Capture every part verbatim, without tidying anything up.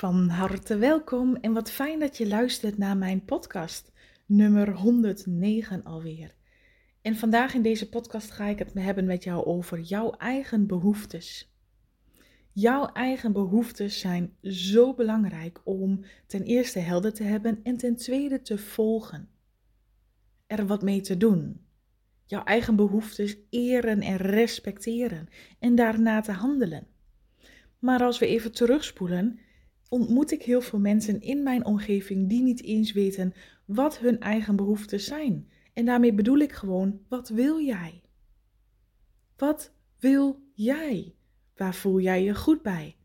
Van harte welkom en wat fijn dat je luistert naar mijn podcast, nummer honderdnegen alweer. En vandaag in deze podcast ga ik het hebben met jou over jouw eigen behoeftes. Jouw eigen behoeftes zijn zo belangrijk om ten eerste helder te hebben en ten tweede te volgen. Er wat mee te doen. Jouw eigen behoeftes eren en respecteren en daarna te handelen. Maar als we even terugspoelen, ontmoet ik heel veel mensen in mijn omgeving die niet eens weten wat hun eigen behoeftes zijn. En daarmee bedoel ik gewoon, wat wil jij? Wat wil jij? Waar voel jij je goed bij?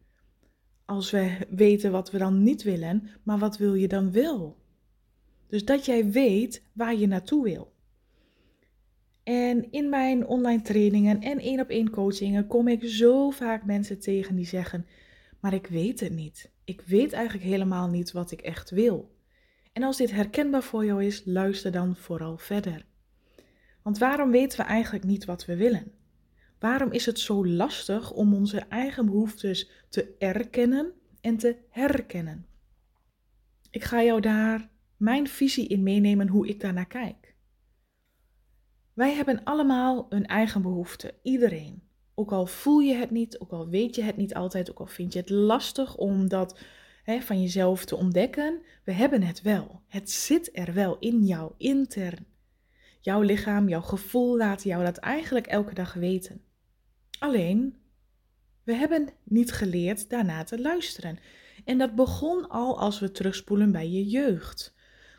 Als we weten wat we dan niet willen, maar wat wil je dan wel? Dus dat jij weet waar je naartoe wil. En in mijn online trainingen en één-op-één coachingen kom ik zo vaak mensen tegen die zeggen, maar ik weet het niet. Ik weet eigenlijk helemaal niet wat ik echt wil. En als dit herkenbaar voor jou is, luister dan vooral verder. Want waarom weten we eigenlijk niet wat we willen? Waarom is het zo lastig om onze eigen behoeftes te erkennen en te herkennen? Ik ga jou daar mijn visie in meenemen hoe ik daarnaar kijk. Wij hebben allemaal een eigen behoefte, iedereen. Ook al voel je het niet, ook al weet je het niet altijd, ook al vind je het lastig om dat hè, van jezelf te ontdekken. We hebben het wel. Het zit er wel in jou, intern. Jouw lichaam, jouw gevoel laat jou dat eigenlijk elke dag weten. Alleen, we hebben niet geleerd daarna te luisteren. En dat begon al als we terugspoelen bij je jeugd.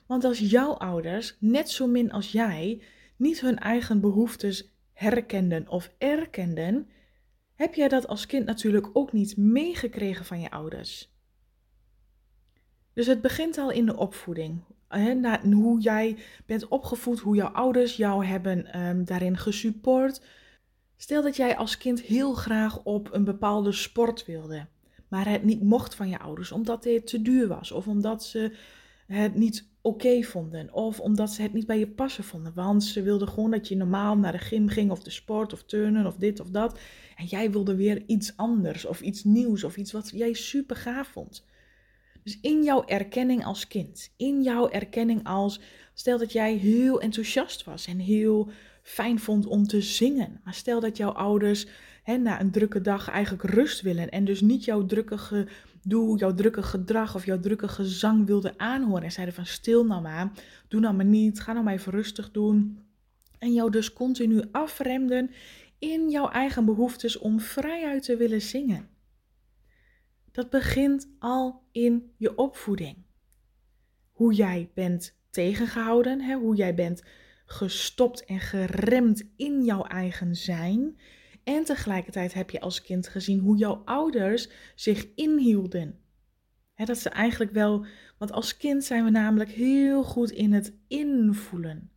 Want als jouw ouders, net zo min als jij, niet hun eigen behoeftes herkenden of erkenden, heb jij dat als kind natuurlijk ook niet meegekregen van je ouders. Dus het begint al in de opvoeding. Hè, na, hoe jij bent opgevoed, hoe jouw ouders jou hebben um, daarin gesupport. Stel dat jij als kind heel graag op een bepaalde sport wilde, maar het niet mocht van je ouders omdat dit te duur was of omdat ze het niet oké vonden of omdat ze het niet bij je passen vonden, want ze wilden gewoon dat je normaal naar de gym ging of de sport of turnen of dit of dat en jij wilde weer iets anders of iets nieuws of iets wat jij super gaaf vond. Dus in jouw erkenning als kind, in jouw erkenning als, stel dat jij heel enthousiast was en heel fijn vond om te zingen, maar stel dat jouw ouders hè, na een drukke dag eigenlijk rust willen en dus niet jouw drukke ge Doe jouw drukke gedrag of jouw drukke gezang wilde aanhoren. En zeiden van stil nou maar, doe nou maar niet, ga nou maar even rustig doen. En jou dus continu afremden in jouw eigen behoeftes om vrijuit te willen zingen. Dat begint al in je opvoeding. Hoe jij bent tegengehouden, hè? Hoe jij bent gestopt en geremd in jouw eigen zijn. En tegelijkertijd heb je als kind gezien hoe jouw ouders zich inhielden. He, dat ze eigenlijk wel, want als kind zijn we namelijk heel goed in het invoelen.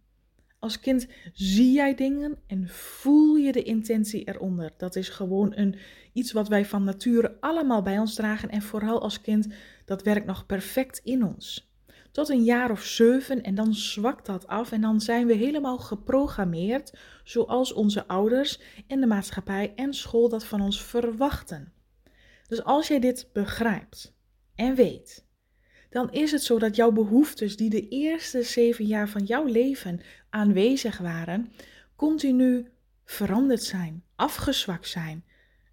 Als kind zie jij dingen en voel je de intentie eronder. Dat is gewoon een, iets wat wij van nature allemaal bij ons dragen. En vooral als kind, dat werkt nog perfect in ons. Tot een jaar of zeven en dan zwakt dat af en dan zijn we helemaal geprogrammeerd zoals onze ouders en de maatschappij en school dat van ons verwachten. Dus als jij dit begrijpt en weet, dan is het zo dat jouw behoeftes die de eerste zeven jaar van jouw leven aanwezig waren, continu veranderd zijn, afgezwakt zijn,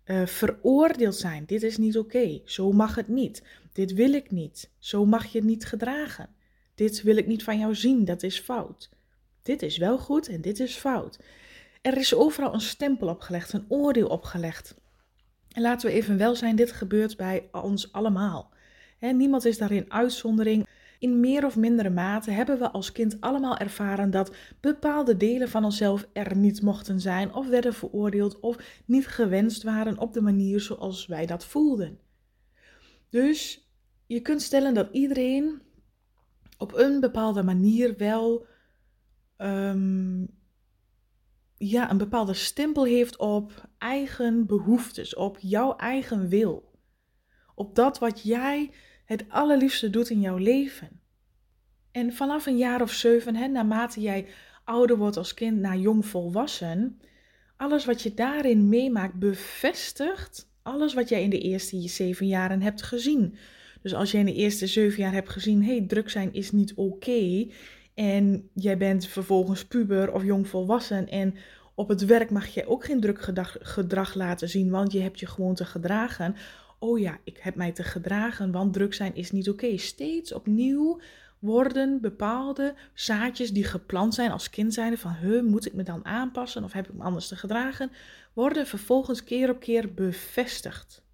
uh, veroordeeld zijn. Dit is niet oké, zo mag het niet. Dit wil ik niet, zo mag je het niet gedragen. Dit wil ik niet van jou zien, dat is fout. Dit is wel goed en dit is fout. Er is overal een stempel opgelegd, een oordeel opgelegd. En laten we even wel zijn, dit gebeurt bij ons allemaal. He, niemand is daarin uitzondering. In meer of mindere mate hebben we als kind allemaal ervaren dat bepaalde delen van onszelf er niet mochten zijn, of werden veroordeeld, of niet gewenst waren op de manier zoals wij dat voelden. Dus je kunt stellen dat iedereen op een bepaalde manier wel um, ja, een bepaalde stempel heeft op eigen behoeftes, op jouw eigen wil. Op dat wat jij het allerliefste doet in jouw leven. En vanaf een jaar of zeven, hè, naarmate jij ouder wordt als kind naar jong volwassen, alles wat je daarin meemaakt bevestigt alles wat jij in de eerste zeven jaren hebt gezien. Dus als jij in de eerste zeven jaar hebt gezien, hé, hey, druk zijn is niet oké. En jij bent vervolgens puber of jongvolwassen en op het werk mag jij ook geen druk gedrag, gedrag laten zien, want je hebt je gewoon te gedragen. Oh ja, ik heb mij te gedragen, want druk zijn is niet oké. Steeds opnieuw worden bepaalde zaadjes die geplant zijn als kind zijn van he, moet ik me dan aanpassen of heb ik me anders te gedragen, worden vervolgens keer op keer bevestigd.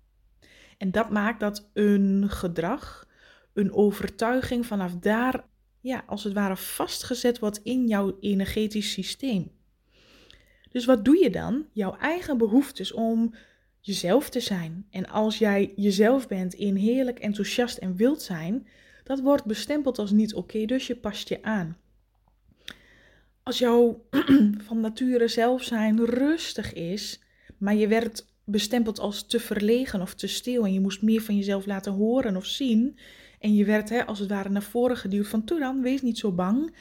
En dat maakt dat een gedrag, een overtuiging vanaf daar, ja, als het ware vastgezet wordt in jouw energetisch systeem. Dus wat doe je dan? Jouw eigen behoefte is om jezelf te zijn. En als jij jezelf bent in heerlijk enthousiast en wild zijn, dat wordt bestempeld als niet oké, dus je past je aan. Als jouw van nature zelf zijn rustig is, maar je werd bestempeld als te verlegen of te stil en je moest meer van jezelf laten horen of zien en je werd hè, als het ware naar voren geduwd van toe dan, wees niet zo bang.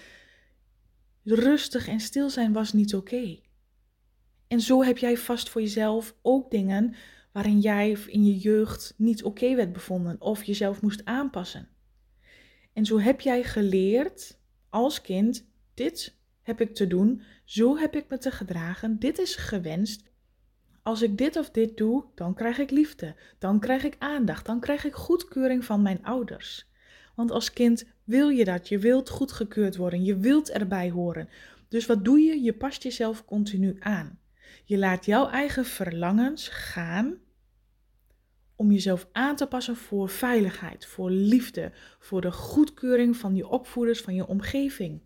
Rustig en stil zijn was niet oké. En zo heb jij vast voor jezelf ook dingen waarin jij in je jeugd niet oké werd bevonden of jezelf moest aanpassen. En zo heb jij geleerd als kind, dit heb ik te doen, zo heb ik me te gedragen, dit is gewenst. Als ik dit of dit doe, dan krijg ik liefde, dan krijg ik aandacht, dan krijg ik goedkeuring van mijn ouders. Want als kind wil je dat, je wilt goedgekeurd worden, je wilt erbij horen. Dus wat doe je? Je past jezelf continu aan. Je laat jouw eigen verlangens gaan om jezelf aan te passen voor veiligheid, voor liefde, voor de goedkeuring van je opvoeders, van je omgeving.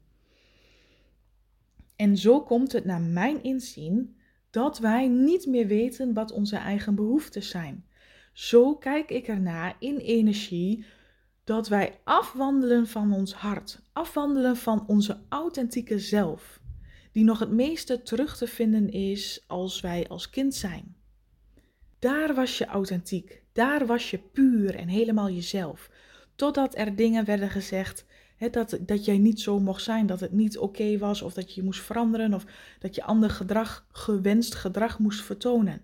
En zo komt het naar mijn inzien dat wij niet meer weten wat onze eigen behoeftes zijn. Zo kijk ik ernaar in energie dat wij afwandelen van ons hart, afwandelen van onze authentieke zelf, die nog het meeste terug te vinden is als wij als kind zijn. Daar was je authentiek, daar was je puur en helemaal jezelf. Totdat er dingen werden gezegd hè, dat, dat jij niet zo mocht zijn, dat het niet oké was of dat je je moest veranderen of dat je ander gedrag, gewenst gedrag moest vertonen.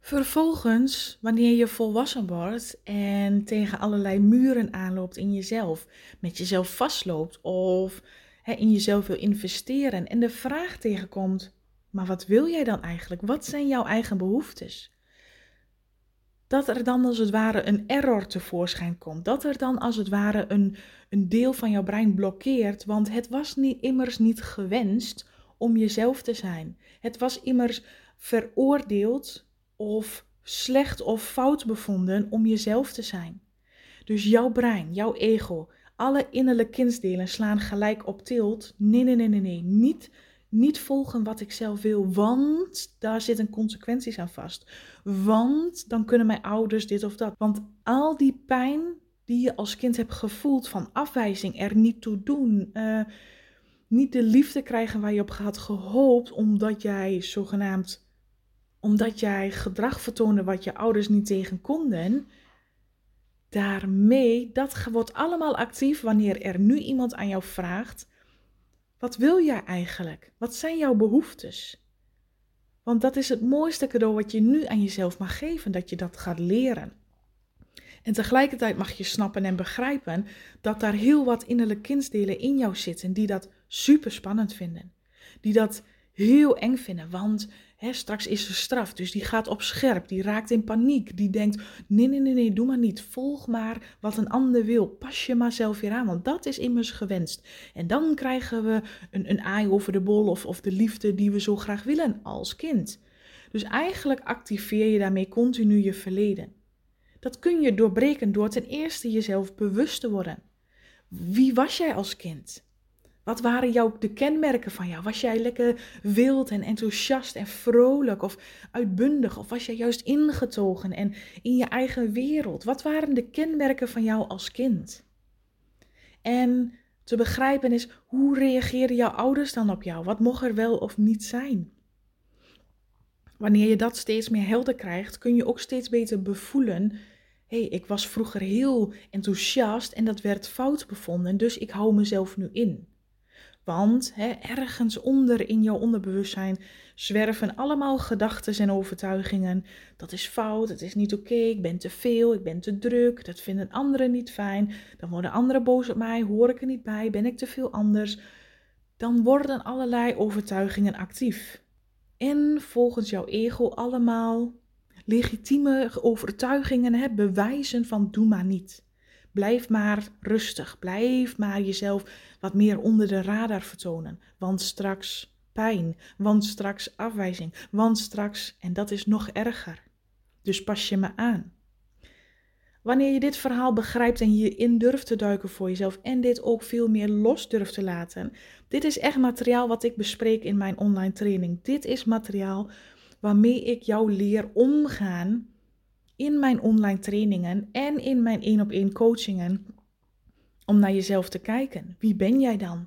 Vervolgens, wanneer je volwassen wordt en tegen allerlei muren aanloopt in jezelf, met jezelf vastloopt of hè, in jezelf wil investeren en de vraag tegenkomt, maar wat wil jij dan eigenlijk? Wat zijn jouw eigen behoeftes? Dat er dan als het ware een error tevoorschijn komt. Dat er dan als het ware een, een deel van jouw brein blokkeert. Want het was niet, immers niet gewenst om jezelf te zijn. Het was immers veroordeeld of slecht of fout bevonden om jezelf te zijn. Dus jouw brein, jouw ego, alle innerlijke kindsdelen slaan gelijk op tilt. Nee, nee, nee, nee, nee, niet... Niet volgen wat ik zelf wil, want daar zitten consequenties aan vast. Want dan kunnen mijn ouders dit of dat. Want al die pijn die je als kind hebt gevoeld van afwijzing, er niet toe doen, uh, niet de liefde krijgen waar je op had gehoopt, omdat jij zogenaamd, omdat jij gedrag vertoonde wat je ouders niet tegen konden. Daarmee, dat wordt allemaal actief wanneer er nu iemand aan jou vraagt, wat wil jij eigenlijk? Wat zijn jouw behoeftes? Want dat is het mooiste cadeau wat je nu aan jezelf mag geven, dat je dat gaat leren. En tegelijkertijd mag je snappen en begrijpen dat daar heel wat innerlijke kindsdelen in jou zitten die dat super spannend vinden. Die dat heel eng vinden, want hè, straks is ze straf, dus die gaat op scherp, die raakt in paniek, die denkt nee, nee, nee, nee, doe maar niet, volg maar wat een ander wil, pas je maar zelf weer aan, want dat is immers gewenst. En dan krijgen we een, een aai over de bol of, of de liefde die we zo graag willen als kind. Dus eigenlijk activeer je daarmee continu je verleden. Dat kun je doorbreken door ten eerste jezelf bewust te worden. Wie was jij als kind? Wat waren jouw, de kenmerken van jou? Was jij lekker wild en enthousiast en vrolijk of uitbundig? Of was jij juist ingetogen en in je eigen wereld? Wat waren de kenmerken van jou als kind? En te begrijpen is, hoe reageerden jouw ouders dan op jou? Wat mocht er wel of niet zijn? Wanneer je dat steeds meer helder krijgt, kun je ook steeds beter bevoelen, hé, hey, ik was vroeger heel enthousiast en dat werd fout bevonden, dus ik hou mezelf nu in. Want hè, ergens onder in jouw onderbewustzijn zwerven allemaal gedachten en overtuigingen. Dat is fout, het is niet oké, okay, ik ben te veel, ik ben te druk, dat vinden anderen niet fijn. Dan worden anderen boos op mij, hoor ik er niet bij, ben ik te veel anders. Dan worden allerlei overtuigingen actief. En volgens jouw ego allemaal legitieme overtuigingen, hè, bewijzen van doe maar niet. Blijf maar rustig, blijf maar jezelf wat meer onder de radar vertonen. Want straks pijn, want straks afwijzing, want straks, en dat is nog erger. Dus pas je me aan. Wanneer je dit verhaal begrijpt en je in durft te duiken voor jezelf en dit ook veel meer los durft te laten. Dit is echt materiaal wat ik bespreek in mijn online training. Dit is materiaal waarmee ik jou leer omgaan in mijn online trainingen en in mijn één-op-één coachingen, om naar jezelf te kijken. Wie ben jij dan?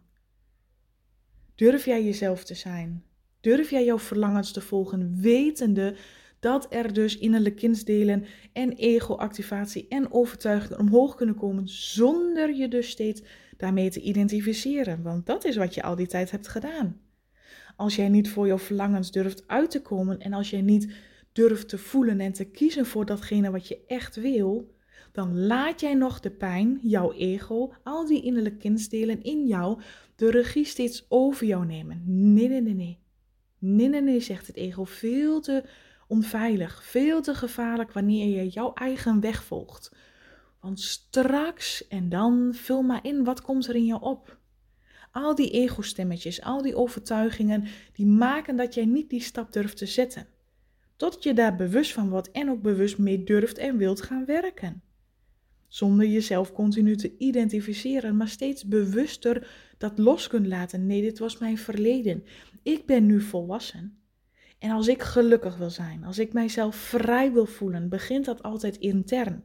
Durf jij jezelf te zijn? Durf jij jouw verlangens te volgen, wetende dat er dus innerlijke kindsdelen en ego-activatie en overtuigingen omhoog kunnen komen, zonder je dus steeds daarmee te identificeren? Want dat is wat je al die tijd hebt gedaan. Als jij niet voor jouw verlangens durft uit te komen en als jij niet durf te voelen en te kiezen voor datgene wat je echt wil, dan laat jij nog de pijn, jouw ego, al die innerlijke kindsdelen in jou, de regie steeds over jou nemen. Nee, nee, nee, nee. Nee, nee, nee, zegt het ego. Veel te onveilig, veel te gevaarlijk wanneer je jouw eigen weg volgt. Want straks, en dan vul maar in, wat komt er in jou op? Al die ego-stemmetjes, al die overtuigingen, die maken dat jij niet die stap durft te zetten. Tot je daar bewust van wordt en ook bewust mee durft en wilt gaan werken. Zonder jezelf continu te identificeren, maar steeds bewuster dat los kunt laten. Nee, dit was mijn verleden. Ik ben nu volwassen. En als ik gelukkig wil zijn, als ik mijzelf vrij wil voelen, begint dat altijd intern.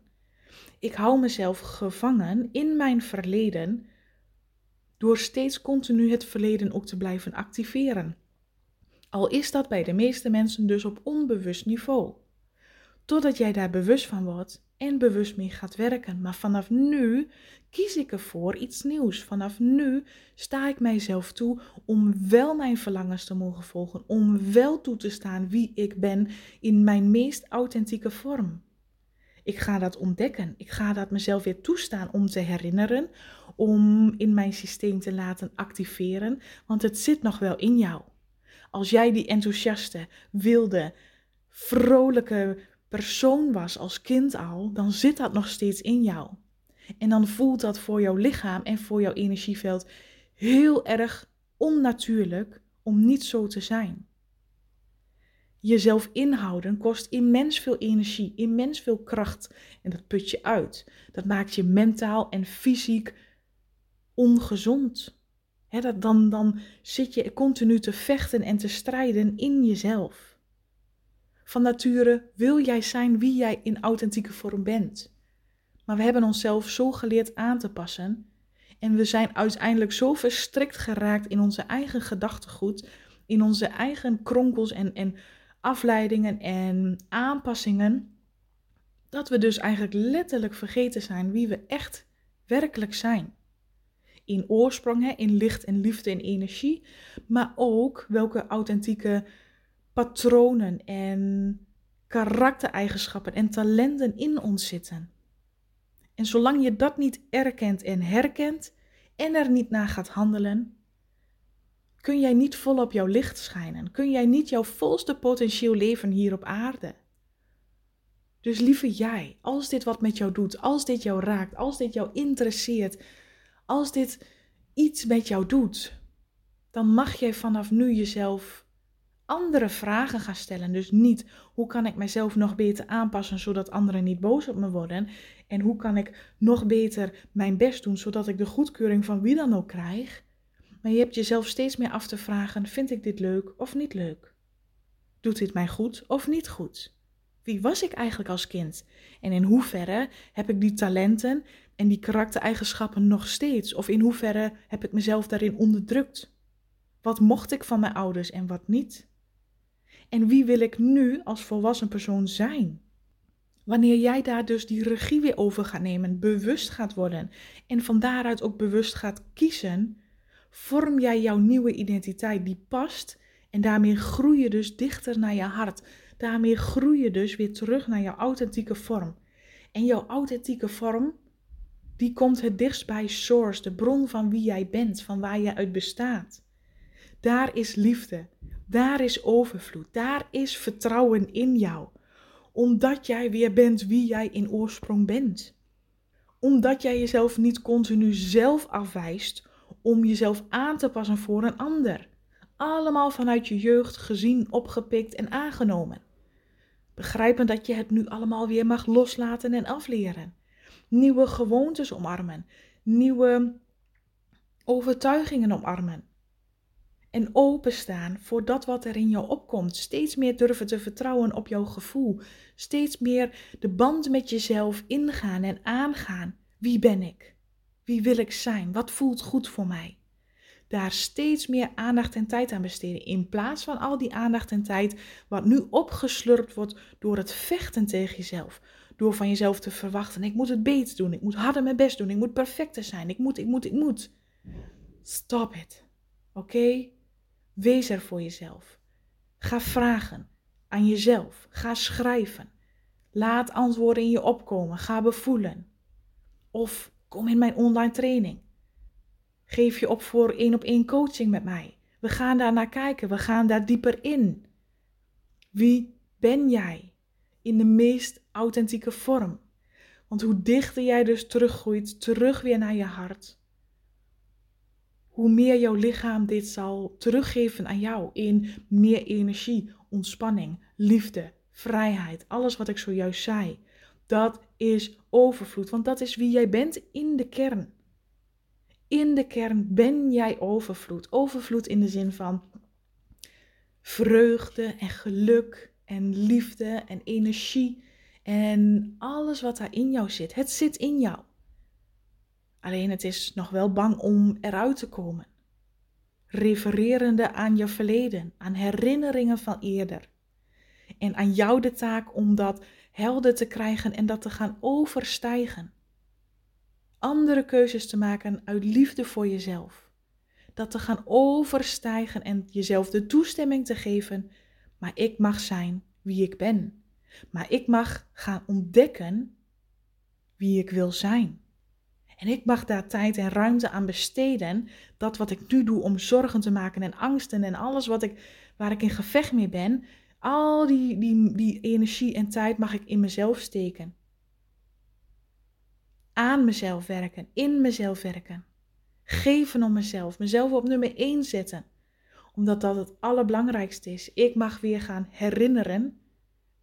Ik hou mezelf gevangen in mijn verleden door steeds continu het verleden ook te blijven activeren. Al is dat bij de meeste mensen dus op onbewust niveau. Totdat jij daar bewust van wordt en bewust mee gaat werken. Maar vanaf nu kies ik ervoor iets nieuws. Vanaf nu sta ik mijzelf toe om wel mijn verlangens te mogen volgen. Om wel toe te staan wie ik ben in mijn meest authentieke vorm. Ik ga dat ontdekken. Ik ga dat mezelf weer toestaan om te herinneren. Om in mijn systeem te laten activeren. Want het zit nog wel in jou. Als jij die enthousiaste, wilde, vrolijke persoon was als kind al, dan zit dat nog steeds in jou. En dan voelt dat voor jouw lichaam en voor jouw energieveld heel erg onnatuurlijk om niet zo te zijn. Jezelf inhouden kost immens veel energie, immens veel kracht en dat put je uit. Dat maakt je mentaal en fysiek ongezond. He, dat dan, dan zit je continu te vechten en te strijden in jezelf. Van nature wil jij zijn wie jij in authentieke vorm bent. Maar we hebben onszelf zo geleerd aan te passen. En we zijn uiteindelijk zo verstrikt geraakt in onze eigen gedachtegoed. In onze eigen kronkels en, en afleidingen en aanpassingen. Dat we dus eigenlijk letterlijk vergeten zijn wie we echt werkelijk zijn. In oorsprong, in licht en liefde en energie. Maar ook welke authentieke patronen en karaktereigenschappen en talenten in ons zitten. En zolang je dat niet erkent en herkent en er niet naar gaat handelen, kun jij niet volop jouw licht schijnen. Kun jij niet jouw volste potentieel leven hier op aarde. Dus lieve jij, als dit wat met jou doet, als dit jou raakt, als dit jou interesseert, als dit iets met jou doet, dan mag jij vanaf nu jezelf andere vragen gaan stellen. Dus niet, hoe kan ik mezelf nog beter aanpassen zodat anderen niet boos op me worden? En hoe kan ik nog beter mijn best doen zodat ik de goedkeuring van wie dan ook krijg? Maar je hebt jezelf steeds meer af te vragen, vind ik dit leuk of niet leuk? Doet dit mij goed of niet goed? Wie was ik eigenlijk als kind? En in hoeverre heb ik die talenten en die karaktereigenschappen nog steeds? Of in hoeverre heb ik mezelf daarin onderdrukt? Wat mocht ik van mijn ouders en wat niet? En wie wil ik nu als volwassen persoon zijn? Wanneer jij daar dus die regie weer over gaat nemen, bewust gaat worden en van daaruit ook bewust gaat kiezen vorm jij jouw nieuwe identiteit die past en daarmee groei je dus dichter naar je hart. Daarmee groei je dus weer terug naar jouw authentieke vorm. En jouw authentieke vorm, die komt het dichtst bij Source, de bron van wie jij bent, van waar jij uit bestaat. Daar is liefde, daar is overvloed, daar is vertrouwen in jou. Omdat jij weer bent wie jij in oorsprong bent. Omdat jij jezelf niet continu zelf afwijst om jezelf aan te passen voor een ander. Allemaal vanuit je jeugd gezien, opgepikt en aangenomen. Begrijpen dat je het nu allemaal weer mag loslaten en afleren. Nieuwe gewoontes omarmen. Nieuwe overtuigingen omarmen. En openstaan voor dat wat er in jou opkomt. Steeds meer durven te vertrouwen op jouw gevoel. Steeds meer de band met jezelf ingaan en aangaan. Wie ben ik? Wie wil ik zijn? Wat voelt goed voor mij? Daar steeds meer aandacht en tijd aan besteden. In plaats van al die aandacht en tijd wat nu opgeslurpt wordt door het vechten tegen jezelf. Door van jezelf te verwachten, ik moet het beter doen, ik moet harder mijn best doen, ik moet perfecter zijn, ik moet, ik moet, ik moet. Stop it. Oké? Okay? Wees er voor jezelf. Ga vragen aan jezelf. Ga schrijven. Laat antwoorden in je opkomen. Ga bevoelen. Of kom in mijn online training. Geef je op voor één-op-één coaching met mij. We gaan daar naar kijken. We gaan daar dieper in. Wie ben jij? In de meest authentieke vorm. Want hoe dichter jij dus teruggroeit, terug weer naar je hart, hoe meer jouw lichaam dit zal teruggeven aan jou in meer energie, ontspanning, liefde, vrijheid. Alles wat ik zojuist zei. Dat is overvloed, want dat is wie jij bent in de kern. In de kern ben jij overvloed. Overvloed in de zin van vreugde en geluk en liefde en energie en alles wat daar in jou zit. Het zit in jou. Alleen het is nog wel bang om eruit te komen. Refererende aan je verleden, aan herinneringen van eerder. En aan jou de taak om dat helder te krijgen en dat te gaan overstijgen. Andere keuzes te maken uit liefde voor jezelf. Dat te gaan overstijgen en jezelf de toestemming te geven. Maar ik mag zijn wie ik ben. Maar ik mag gaan ontdekken wie ik wil zijn. En ik mag daar tijd en ruimte aan besteden. Dat wat ik nu doe om zorgen te maken en angsten en alles wat ik, waar ik in gevecht mee ben. Al die, die, die energie en tijd mag ik in mezelf steken. Aan mezelf werken, in mezelf werken. Geven om mezelf, mezelf op nummer één zetten. Omdat dat het allerbelangrijkste is. Ik mag weer gaan herinneren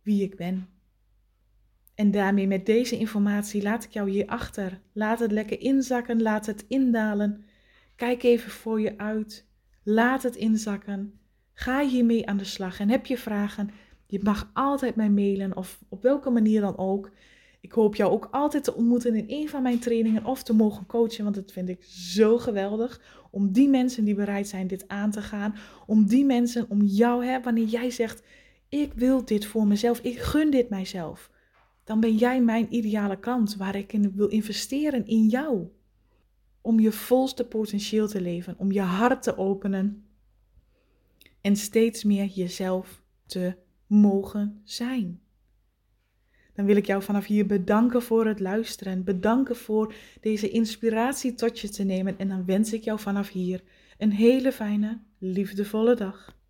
wie ik ben. En daarmee met deze informatie laat ik jou hier achter. Laat het lekker inzakken, laat het indalen. Kijk even voor je uit. Laat het inzakken. Ga hiermee aan de slag. En heb je vragen, je mag altijd mij mailen of op welke manier dan ook. Ik hoop jou ook altijd te ontmoeten in een van mijn trainingen of te mogen coachen, want dat vind ik zo geweldig. Om die mensen die bereid zijn dit aan te gaan, om die mensen, om jou, hè, wanneer jij zegt, ik wil dit voor mezelf, ik gun dit mijzelf. Dan ben jij mijn ideale klant waar ik in wil investeren in jou. Om je volste potentieel te leven, om je hart te openen en steeds meer jezelf te mogen zijn. Dan wil ik jou vanaf hier bedanken voor het luisteren. Bedanken voor deze inspiratie tot je te nemen. En dan wens ik jou vanaf hier een hele fijne, liefdevolle dag.